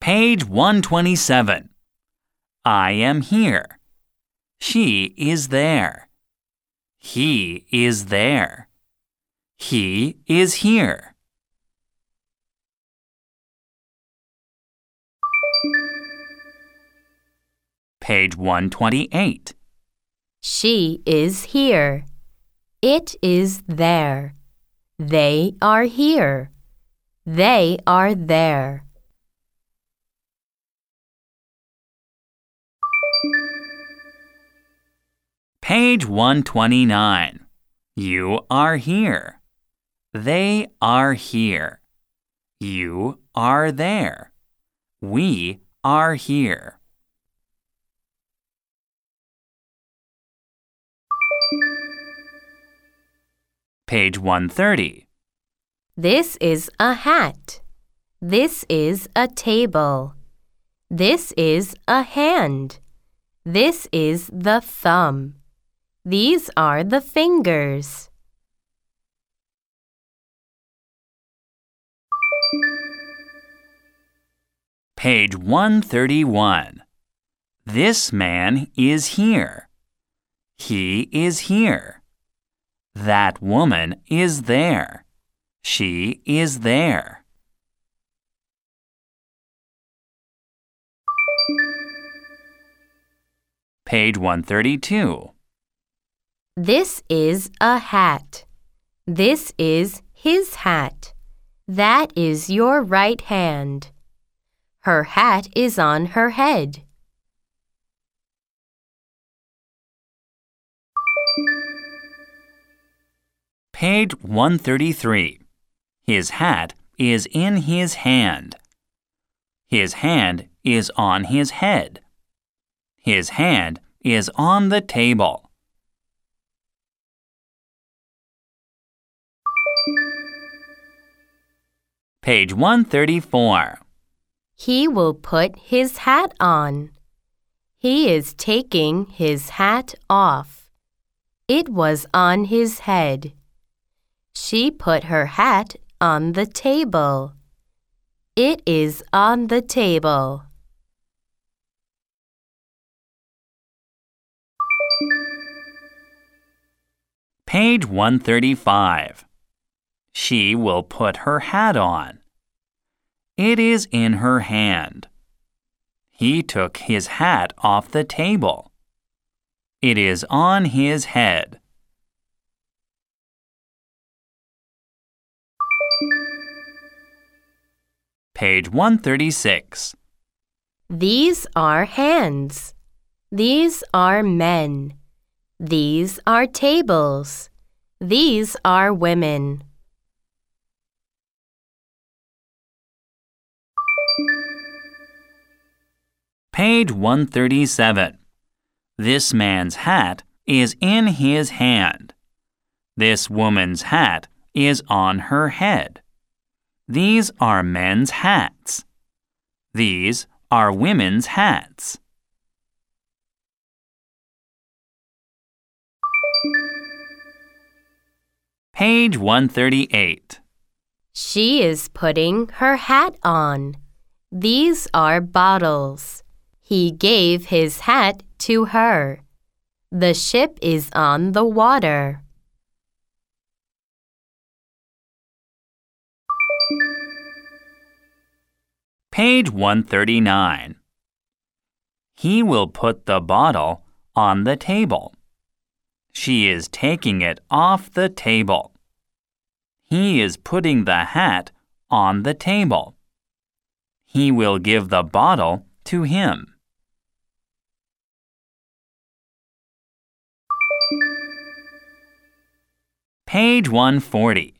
Page 127. I am here. She is there. He is there. He is here. Page 128. She is here. It is there. They are here. They are there. Page 129. You are here. They are here. You are there. We are here. Page 130. This is a hat. This is a table. This is a hand. This is the thumb. These are the fingers. Page 131. This man is here. He is here. That woman is there. She is there. Page 132. This is a hat. This is his hat. That is your right hand. Her hat is on her head. Page 133. His hat is in his hand. His hand is on his head. His hand is on the table. Page 134. He will put his hat on. He is taking his hat off. It was on his head. She put her hat on the table. It is on the table. Page 135. She will put her hat on. It is in her hand. He took his hat off the table. It is on his head. Page 136. These are hands. These are men. These are tables. These are women. Page 137. This man's hat is in his hand. This woman's hat is on her head. These are men's hats. These are women's hats. Page 138. She is putting her hat on. These are bottles. He gave his hat to her. The ship is on the water. Page 139. He will put the bottle on the table. She is taking it off the table. He is putting the hat on the table. He will give the bottle to him. Page 140.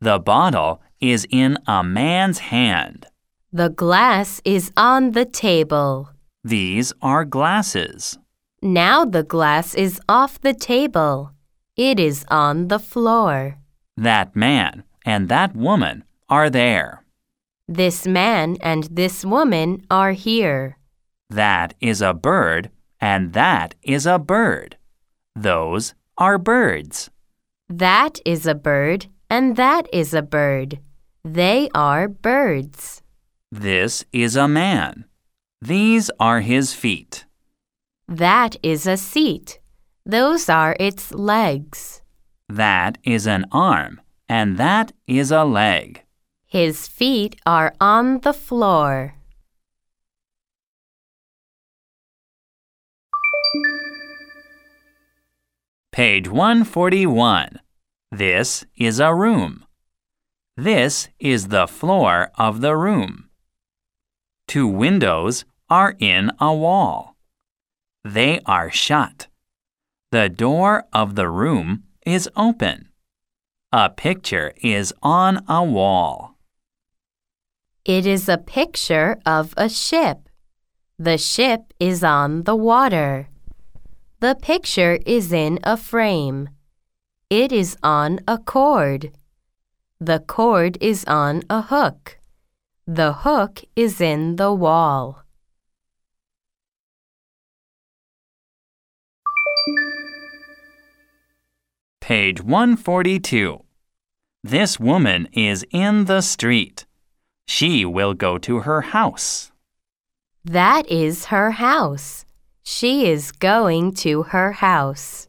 The bottle is in a man's hand. The glass is on the table. These are glasses. Now the glass is off the table. It is on the floor. That man and that woman are there. This man and this woman are here. That is a bird and that is a bird. Those are birds. That is a bird, and that is a bird. They are birds. This is a man. These are his feet. That is a seat. Those are its legs. That is an arm, and that is a leg. His feet are on the floor. Page 141. This is a room. This is the floor of the room. Two windows are in a wall. They are shut. The door of the room is open. A picture is on a wall. It is a picture of a ship. The ship is on the water. The picture is in a frame. It is on a cord. The cord is on a hook. The hook is in the wall. Page 142. This woman is in the street. She will go to her house. That is her house. She is going to her house.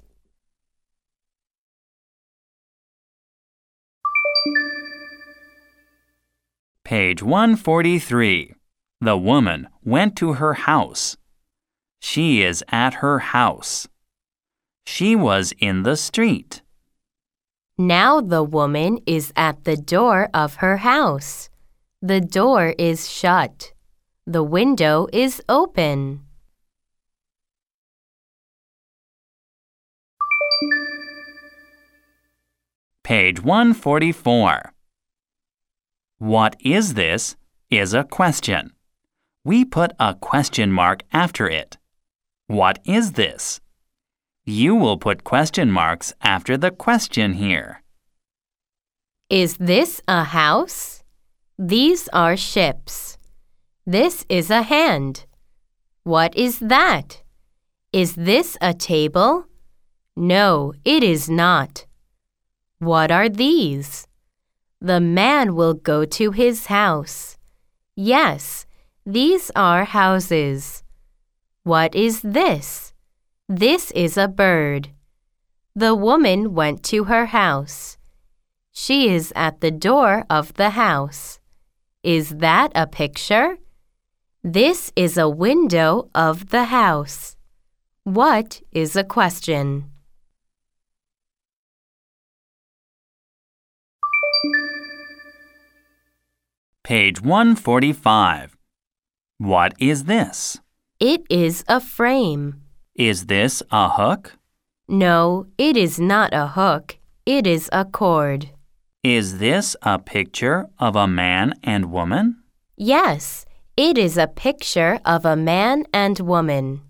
Page 143. The woman went to her house. She is at her house. She was in the street. Now the woman is at the door of her house. The door is shut. The window is open. Page 144. What is this is a question. We put a question mark after it. What is this? You will put question marks after the question here. Is this a house? These are ships. This is a hand. What is that? Is this a table? No, it is not. What are these? The man will go to his house. Yes, these are houses. What is this? This is a bird. The woman went to her house. She is at the door of the house. Is that a picture? This is a window of the house. What is a question? Page 145. What is this? It is a frame. Is this a hook? No, it is not a hook. It is a cord. Is this a picture of a man and woman? Yes, it is a picture of a man and woman.